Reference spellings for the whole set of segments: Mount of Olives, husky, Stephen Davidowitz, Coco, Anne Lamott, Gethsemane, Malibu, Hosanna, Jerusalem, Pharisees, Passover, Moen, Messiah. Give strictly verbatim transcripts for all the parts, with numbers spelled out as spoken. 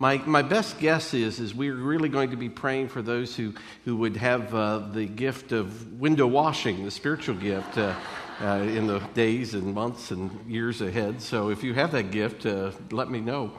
My my best guess is is we're really going to be praying for those who who would have uh, the gift of window washing, the spiritual gift, uh, uh, in the days and months and years ahead. So if you have that gift, uh, let me know.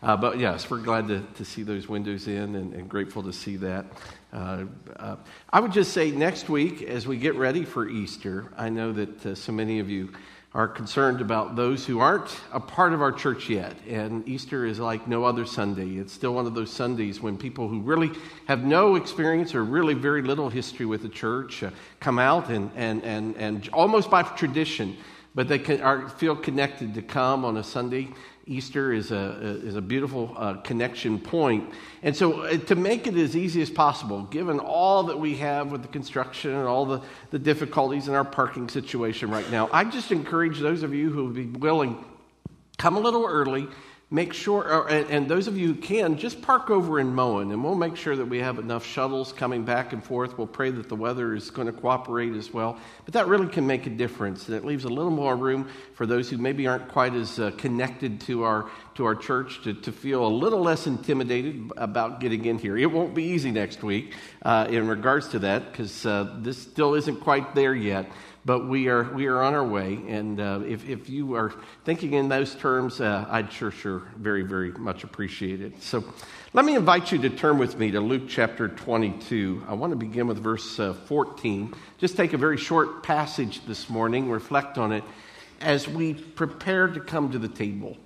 Uh, but yes, we're glad to, to see those windows in, and, and grateful to see that. Uh, uh, I would just say next week, as we get ready for Easter, I know that uh, so many of you are concerned about those who aren't a part of our church yet. And Easter is like no other Sunday. It's still one of those Sundays when people who really have no experience or really very little history with the church uh, come out and, and, and, and almost by tradition, but they can, are, feel connected to come on a Sunday. Easter is a is a beautiful uh, connection point. And so uh, to make it as easy as possible, given all that we have with the construction and all the, the difficulties in our parking situation right now, I just encourage those of you who would be willing, come a little early, make sure, or, and, and those of you who can, just park over in Moen, and we'll make sure that we have enough shuttles coming back and forth. We'll pray that the weather is going to cooperate as well. But that really can make a difference, and it leaves a little more room for those who maybe aren't quite as uh, connected to our to our church to, to feel a little less intimidated about getting in here. It won't be easy next week uh, in regards to that, because uh, this still isn't quite there yet. But we are we are on our way, and uh, if if you are thinking in those terms, uh, I'd sure sure very very much appreciate it. So, let me invite you to turn with me to Luke chapter twenty-two. I want to begin with verse uh, fourteen. Just take a very short passage this morning, reflect on it as we prepare to come to the table.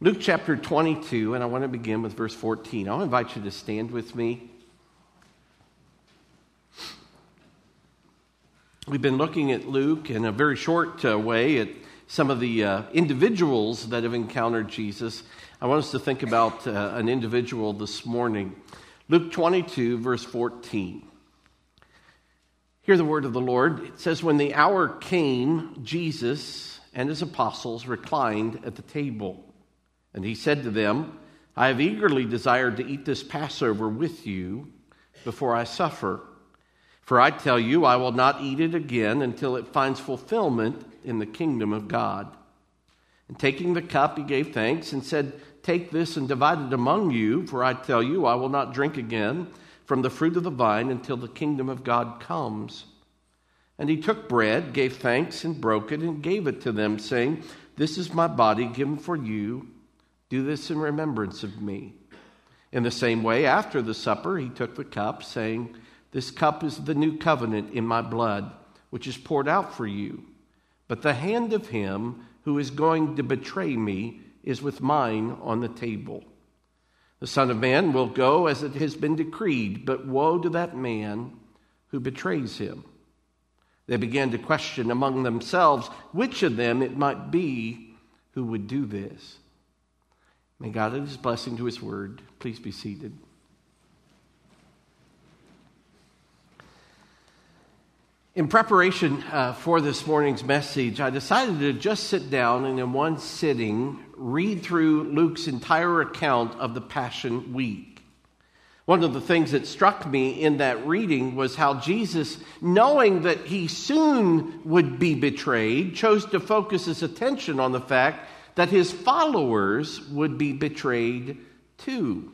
Luke chapter twenty-two, and I want to begin with verse fourteen. I'll invite you to stand with me. We've been looking at Luke in a very short uh, way at some of the uh, individuals that have encountered Jesus. I want us to think about uh, an individual this morning. Luke twenty-two, verse fourteen. Hear the word of the Lord. It says, "When the hour came, Jesus and his apostles reclined at the table. And he said to them, 'I have eagerly desired to eat this Passover with you before I suffer. For I tell you, I will not eat it again until it finds fulfillment in the kingdom of God.' And taking the cup, he gave thanks and said, 'Take this and divide it among you, for I tell you, I will not drink again from the fruit of the vine until the kingdom of God comes.' And he took bread, gave thanks, and broke it, and gave it to them, saying, 'This is my body given for you. Do this in remembrance of me.' In the same way, after the supper, he took the cup, saying, 'This cup is the new covenant in my blood, which is poured out for you. But the hand of him who is going to betray me is with mine on the table. The Son of Man will go as it has been decreed, but woe to that man who betrays him.' They began to question among themselves which of them it might be who would do this." May God add his blessing to his word. Please be seated. In preparation uh, for this morning's message, I decided to just sit down and in one sitting read through Luke's entire account of the Passion Week. One of the things that struck me in that reading was how Jesus, knowing that he soon would be betrayed, chose to focus his attention on the fact that his followers would be betrayed too.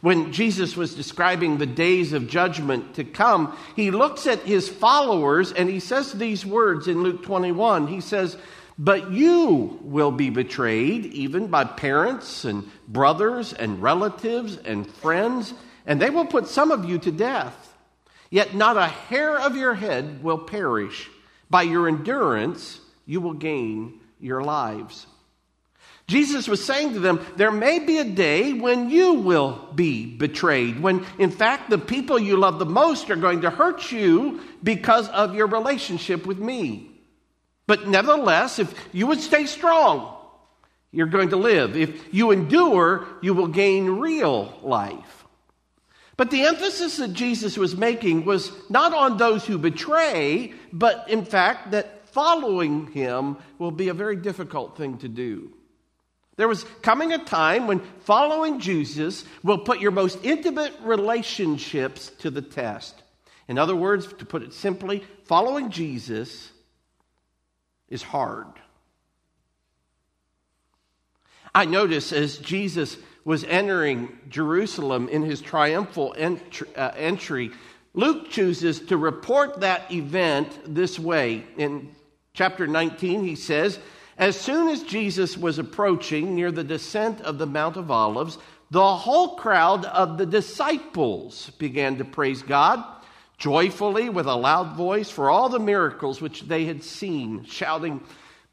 When Jesus was describing the days of judgment to come, he looks at his followers and he says these words in Luke twenty-one. He says, "But you will be betrayed even by parents and brothers and relatives and friends, and they will put some of you to death. Yet not a hair of your head will perish. By your endurance, you will gain your lives." Jesus was saying to them, there may be a day when you will be betrayed, when, in fact, the people you love the most are going to hurt you because of your relationship with me. But nevertheless, if you would stay strong, you're going to live. If you endure, you will gain real life. But the emphasis that Jesus was making was not on those who betray, but, in fact, that following him will be a very difficult thing to do. There was coming a time when following Jesus will put your most intimate relationships to the test. In other words, to put it simply, following Jesus is hard. I notice as Jesus was entering Jerusalem in his triumphal entry, uh, entry, Luke chooses to report that event this way. In chapter nineteen, he says, "As soon as Jesus was approaching near the descent of the Mount of Olives, the whole crowd of the disciples began to praise God joyfully with a loud voice for all the miracles which they had seen, shouting,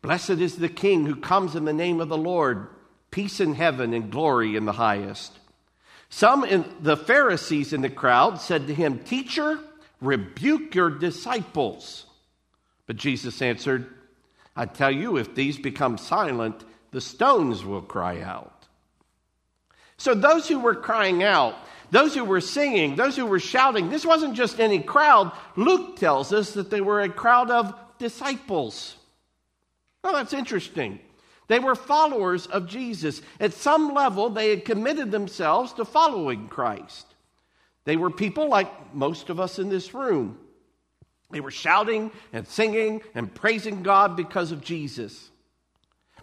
'Blessed is the King who comes in the name of the Lord. Peace in heaven and glory in the highest.' Some in the Pharisees in the crowd said to him, 'Teacher, rebuke your disciples.' But Jesus answered, 'I tell you, if these become silent, the stones will cry out.'" So those who were crying out, those who were singing, those who were shouting, this wasn't just any crowd. Luke tells us that they were a crowd of disciples. Well, that's interesting. They were followers of Jesus. At some level, they had committed themselves to following Christ. They were people like most of us in this room. They were shouting and singing and praising God because of Jesus.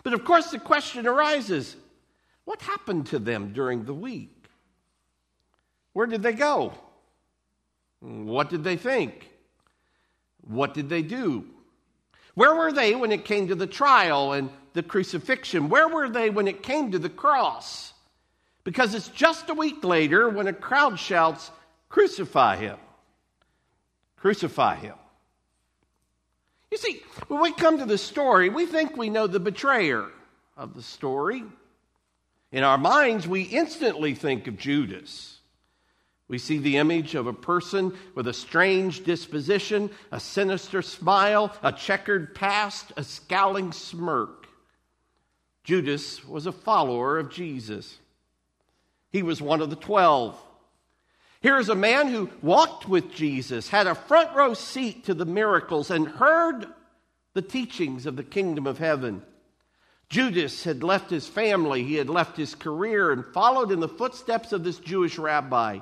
But of course, the question arises, what happened to them during the week? Where did they go? What did they think? What did they do? Where were they when it came to the trial and the crucifixion? Where were they when it came to the cross? Because it's just a week later when a crowd shouts, "Crucify him! Crucify him!" You see, when we come to the story, we think we know the betrayer of the story. In our minds, we instantly think of Judas. We see the image of a person with a strange disposition, a sinister smile, a checkered past, a scowling smirk. Judas was a follower of Jesus. He was one of the twelve. Here is a man who walked with Jesus, had a front row seat to the miracles, and heard the teachings of the kingdom of heaven. Judas had left his family, he had left his career, and followed in the footsteps of this Jewish rabbi.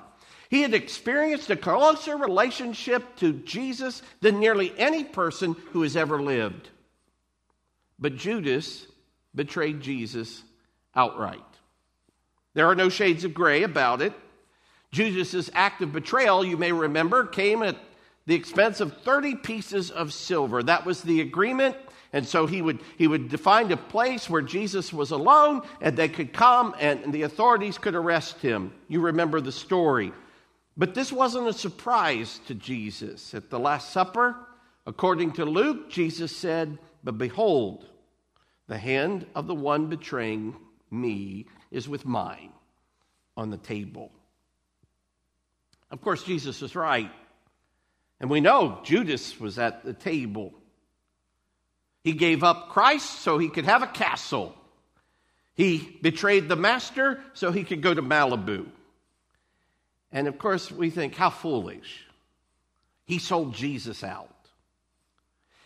He had experienced a closer relationship to Jesus than nearly any person who has ever lived. But Judas betrayed Jesus outright. There are no shades of gray about it. Judas's act of betrayal, you may remember, came at the expense of thirty pieces of silver. That was the agreement, and so he would he would find a place where Jesus was alone, and they could come, and, and the authorities could arrest him. You remember the story. But this wasn't a surprise to Jesus. At the Last Supper, according to Luke, Jesus said, "But behold, the hand of the one betraying me is with mine on the table." Of course, Jesus was right. And we know Judas was at the table. He gave up Christ so he could have a castle. He betrayed the master so he could go to Malibu. And of course, we think, how foolish. He sold Jesus out.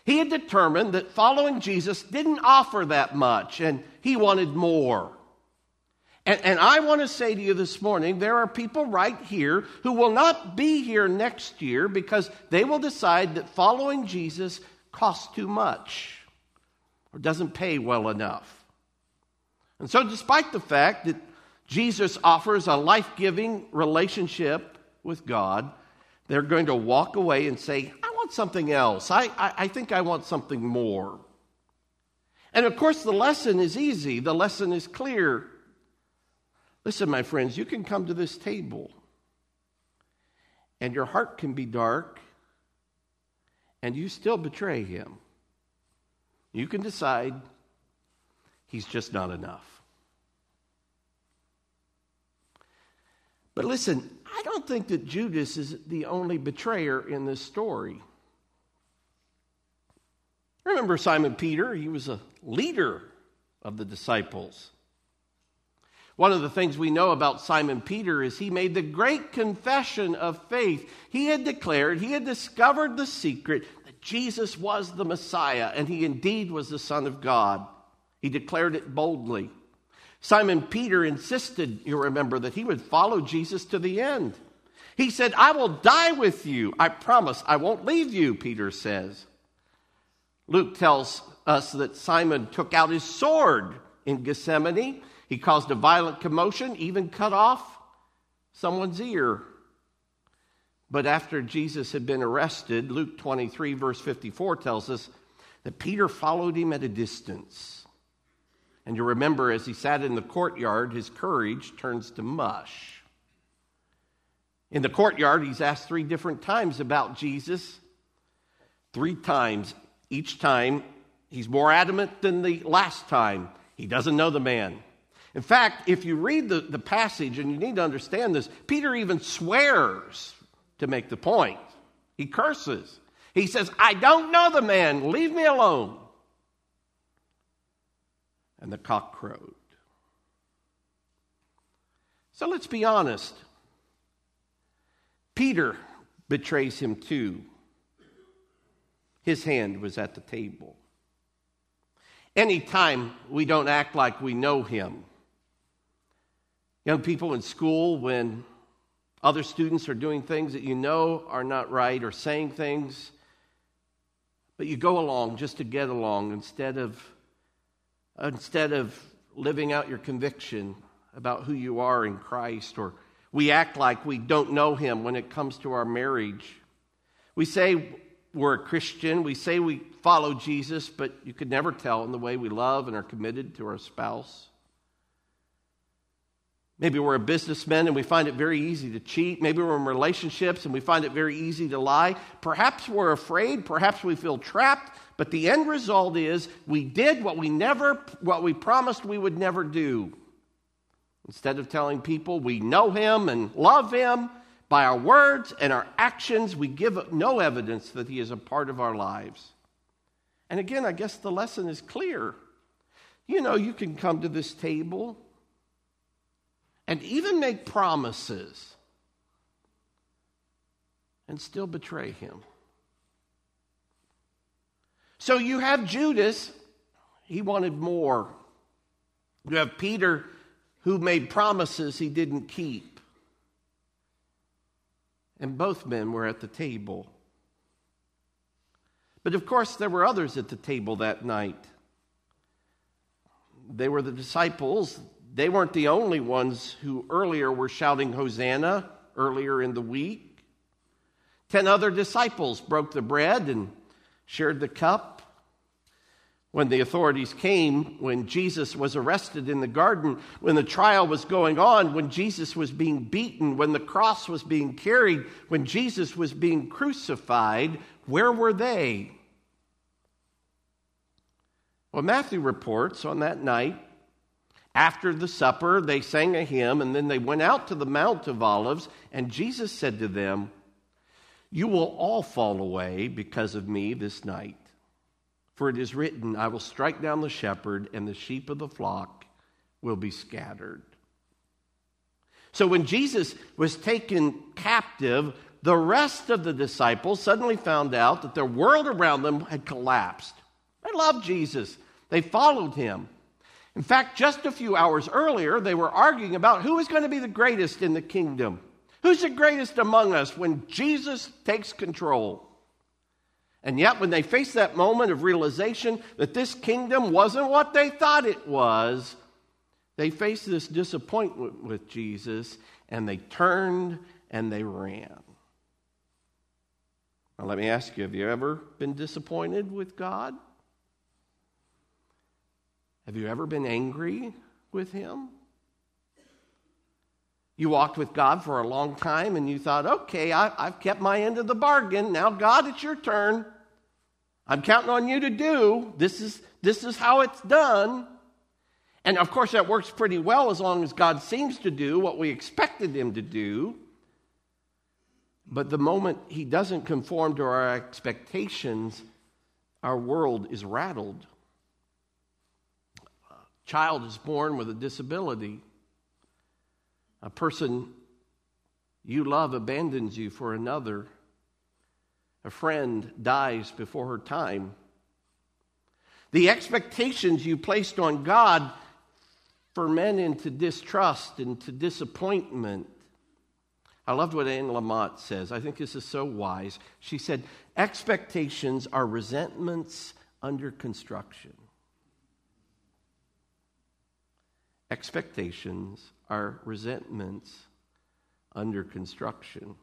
He had determined that following Jesus didn't offer that much, and he wanted more. And, and I want to say to you this morning, there are people right here who will not be here next year because they will decide that following Jesus costs too much or doesn't pay well enough. And so despite the fact that Jesus offers a life-giving relationship with God, they're going to walk away and say, "I want something else. I, I, I think I want something more." And of course, the lesson is easy. The lesson is clear. Listen, my friends, you can come to this table, and your heart can be dark, and you still betray him. You can decide he's just not enough. But listen, I don't think that Judas is the only betrayer in this story. Remember Simon Peter? He was a leader of the disciples. One of the things we know about Simon Peter is he made the great confession of faith. He had declared, he had discovered the secret that Jesus was the Messiah, and he indeed was the Son of God. He declared it boldly. Simon Peter insisted, you remember, that he would follow Jesus to the end. He said, "I will die with you. I promise I won't leave you," Peter says. Luke tells us that Simon took out his sword in Gethsemane. He caused a violent commotion, even cut off someone's ear. But after Jesus had been arrested, Luke twenty-three, verse fifty-four tells us that Peter followed him at a distance. And you remember, as he sat in the courtyard, his courage turns to mush. In the courtyard, he's asked three different times about Jesus. Three times. Each time, he's more adamant than the last time. He doesn't know the man. In fact, if you read the, the passage, and you need to understand this, Peter even swears to make the point. He curses. He says, "I don't know the man. Leave me alone." And the cock crowed. So let's be honest. Peter betrays him too. His hand was at the table. Anytime we don't act like we know him. Young people in school, when other students are doing things that you know are not right or saying things, but you go along just to get along instead of instead of living out your conviction about who you are in Christ, or we act like we don't know him when it comes to our marriage. We say we're a Christian, we say we follow Jesus, but you could never tell in the way we love and are committed to our spouse. Maybe we're a businessman and we find it very easy to cheat. Maybe we're in relationships and we find it very easy to lie. Perhaps we're afraid. Perhaps we feel trapped. But the end result is we did what we never, what we promised we would never do. Instead of telling people we know him and love him, by our words and our actions, we give no evidence that he is a part of our lives. And again, I guess the lesson is clear. You know, you can come to this table and even make promises and still betray him. So you have Judas, he wanted more. You have Peter, who made promises he didn't keep. And both men were at the table. But of course, there were others at the table that night. They were the disciples. They weren't the only ones who earlier were shouting Hosanna earlier in the week. Ten other disciples broke the bread and shared the cup. When the authorities came, when Jesus was arrested in the garden, when the trial was going on, when Jesus was being beaten, when the cross was being carried, when Jesus was being crucified, where were they? Well, Matthew reports on that night, after the supper, they sang a hymn, and then they went out to the Mount of Olives, and Jesus said to them, "You will all fall away because of me this night. For it is written, I will strike down the shepherd, and the sheep of the flock will be scattered." So when Jesus was taken captive, the rest of the disciples suddenly found out that their world around them had collapsed. They loved Jesus. They followed him. In fact, just a few hours earlier, they were arguing about who was going to be the greatest in the kingdom. Who's the greatest among us when Jesus takes control? And yet, when they faced that moment of realization that this kingdom wasn't what they thought it was, they faced this disappointment with Jesus, and they turned and they ran. Now, let me ask you, have you ever been disappointed with God? Have you ever been angry with him? You walked with God for a long time and you thought, okay, I, I've kept my end of the bargain. Now, God, it's your turn. I'm counting on you to do. This is, this is how it's done. And, of course, that works pretty well as long as God seems to do what we expected him to do. But the moment he doesn't conform to our expectations, our world is rattled. Child is born with a disability. A person you love abandons you for another. A friend dies before her time. The expectations you placed on God ferment into distrust and to disappointment. I loved what Anne Lamott says. I think this is so wise. She said, "Expectations are resentments under construction." expectations, our resentments under construction.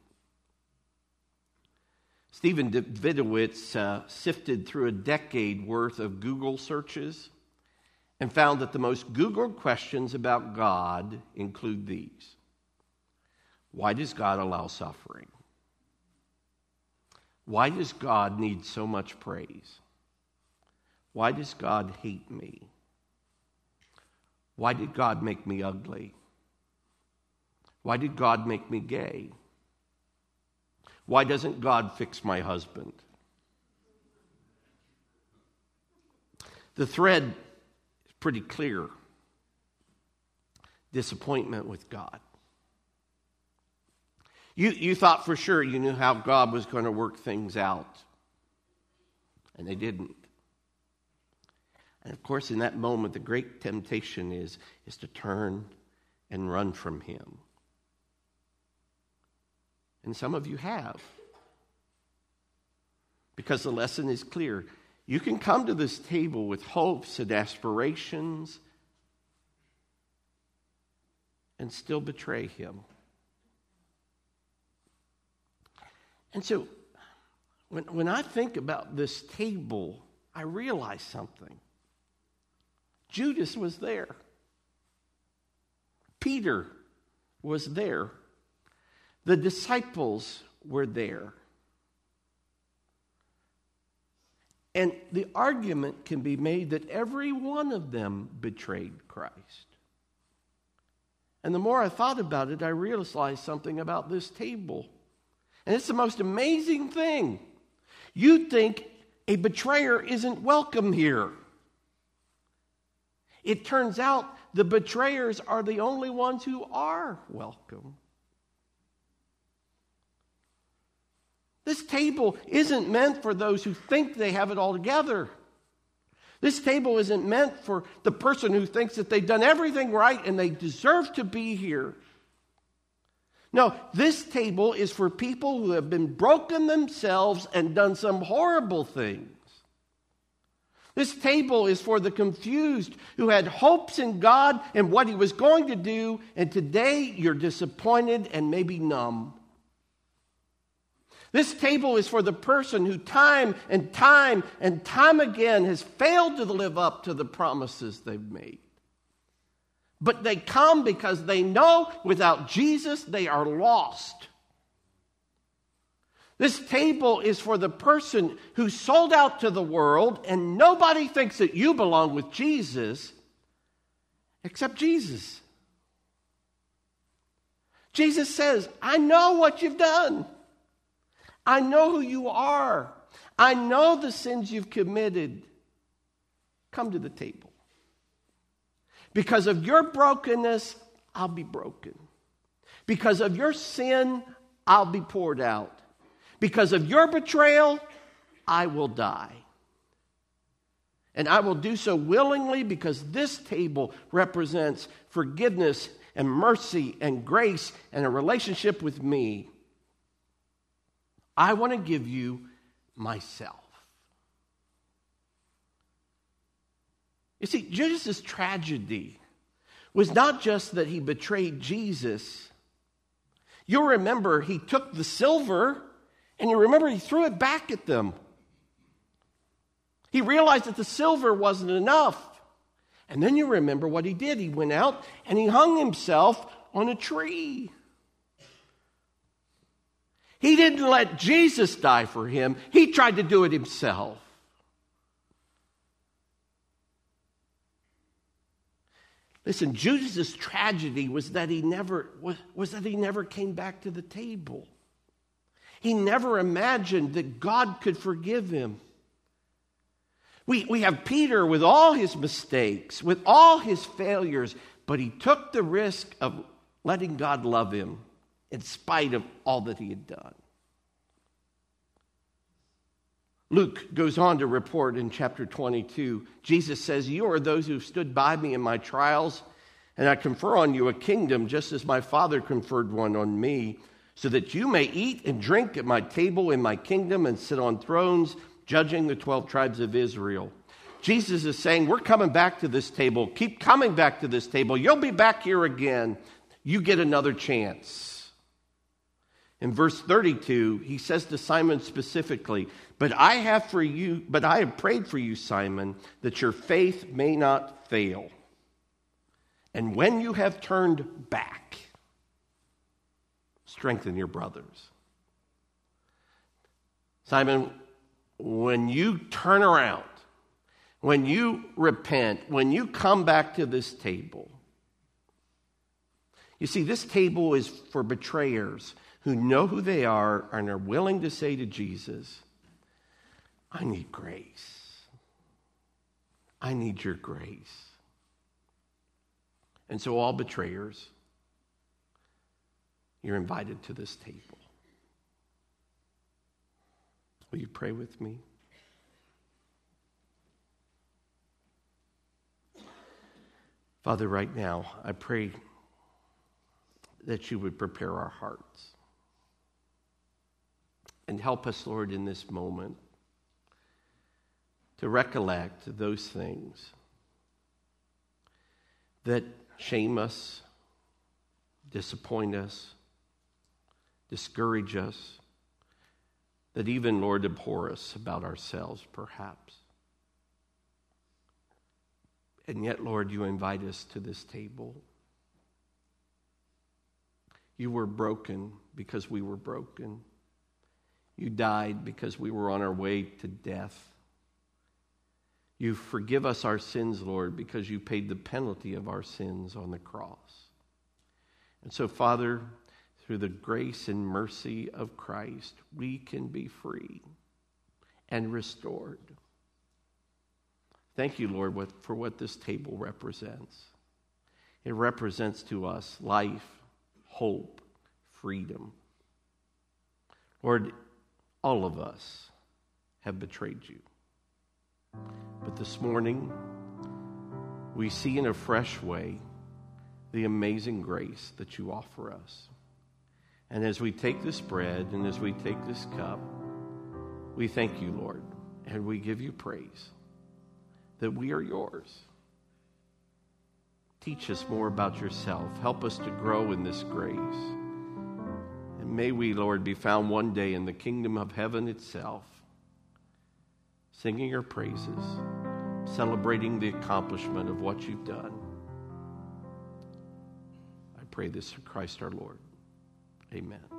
Stephen Davidowitz uh, sifted through a decade worth of Google searches and found that the most Googled questions about God include these. Why does God allow suffering? Why does God need so much praise? Why does God hate me? Why did God make me ugly? Why did God make me gay? Why doesn't God fix my husband? The thread is pretty clear. Disappointment with God. You, you thought for sure you knew how God was going to work things out. And they didn't. And of course, in that moment, the great temptation is, is to turn and run from him. And some of you have. Because the lesson is clear. You can come to this table with hopes and aspirations and still betray him. And so, when, when I think about this table, I realize something. Judas was there. Peter was there. The disciples were there. And the argument can be made that every one of them betrayed Christ. And the more I thought about it, I realized something about this table. And it's the most amazing thing. You'd think a betrayer isn't welcome here. It turns out the betrayers are the only ones who are welcome. This table isn't meant for those who think they have it all together. This table isn't meant for the person who thinks that they've done everything right and they deserve to be here. No, this table is for people who have been broken themselves and done some horrible things. This table is for the confused who had hopes in God and what he was going to do, and today you're disappointed and maybe numb. This table is for the person who time and time and time again has failed to live up to the promises they've made. But they come because they know without Jesus they are lost. This table is for the person who sold out to the world and nobody thinks that you belong with Jesus except Jesus. Jesus says, I know what you've done. I know who you are. I know the sins you've committed. Come to the table. Because of your brokenness, I'll be broken. Because of your sin, I'll be poured out. Because of your betrayal, I will die. And I will do so willingly because this table represents forgiveness and mercy and grace and a relationship with me. I want to give you myself. You see, Judas' tragedy was not just that he betrayed Jesus. You'll remember he took the silver, and you remember he threw it back at them. He realized that the silver wasn't enough. And then you remember what he did. He went out and he hung himself on a tree. He didn't let Jesus die for him. He tried to do it himself. Listen, Judas' tragedy was that he never was, was that he never came back to the table. He never imagined that God could forgive him. We, we have Peter with all his mistakes, with all his failures, but he took the risk of letting God love him in spite of all that he had done. Luke goes on to report in chapter twenty-two, Jesus says, you are those who stood by me in my trials, and I confer on you a kingdom just as my Father conferred one on me, so that you may eat and drink at my table in my kingdom and sit on thrones, judging the twelve tribes of Israel. Jesus is saying, we're coming back to this table. Keep coming back to this table. You'll be back here again. You get another chance. In verse thirty-two, he says to Simon specifically, but I have for you, but I have prayed for you, Simon, that your faith may not fail. And when you have turned back, strengthen your brothers. Simon, when you turn around, when you repent, when you come back to this table, you see, this table is for betrayers who know who they are and are willing to say to Jesus, I need grace. I need your grace. And so all betrayers, you're invited to this table. Will you pray with me? Father, right now, I pray that you would prepare our hearts and help us, Lord, in this moment to recollect those things that shame us, disappoint us, discourage us, that even, Lord, abhor us about ourselves, perhaps. And yet, Lord, you invite us to this table. You were broken because we were broken. You died because we were on our way to death. You forgive us our sins, Lord, because you paid the penalty of our sins on the cross. And so, Father, through the grace and mercy of Christ, we can be free and restored. Thank you, Lord, for what this table represents. It represents to us life, hope, freedom. Lord, all of us have betrayed you. But this morning, we see in a fresh way the amazing grace that you offer us. And as we take this bread and as we take this cup, we thank you, Lord, and we give you praise that we are yours. Teach us more about yourself. Help us to grow in this grace. And may we, Lord, be found one day in the kingdom of heaven itself, singing your praises, celebrating the accomplishment of what you've done. I pray this through Christ our Lord. Amen.